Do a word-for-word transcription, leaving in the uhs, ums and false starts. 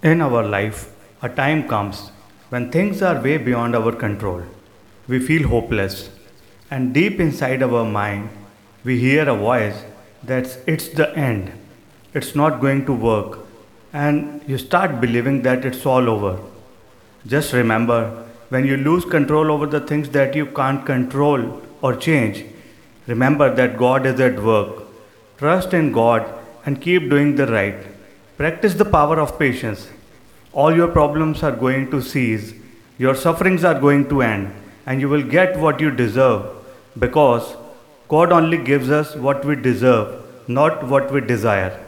In our life, a time comes when things are way beyond our control. We feel hopeless, and deep inside our mind, we hear a voice that it's the end, it's not going to work, and you start believing that it's all over. Just remember, when you lose control over the things that you can't control or change, remember that God is at work. Trust in God and keep doing the right. Practice the power of patience. All your problems are going to cease, your sufferings are going to end, and you will get what you deserve, because God only gives us what we deserve, not what we desire.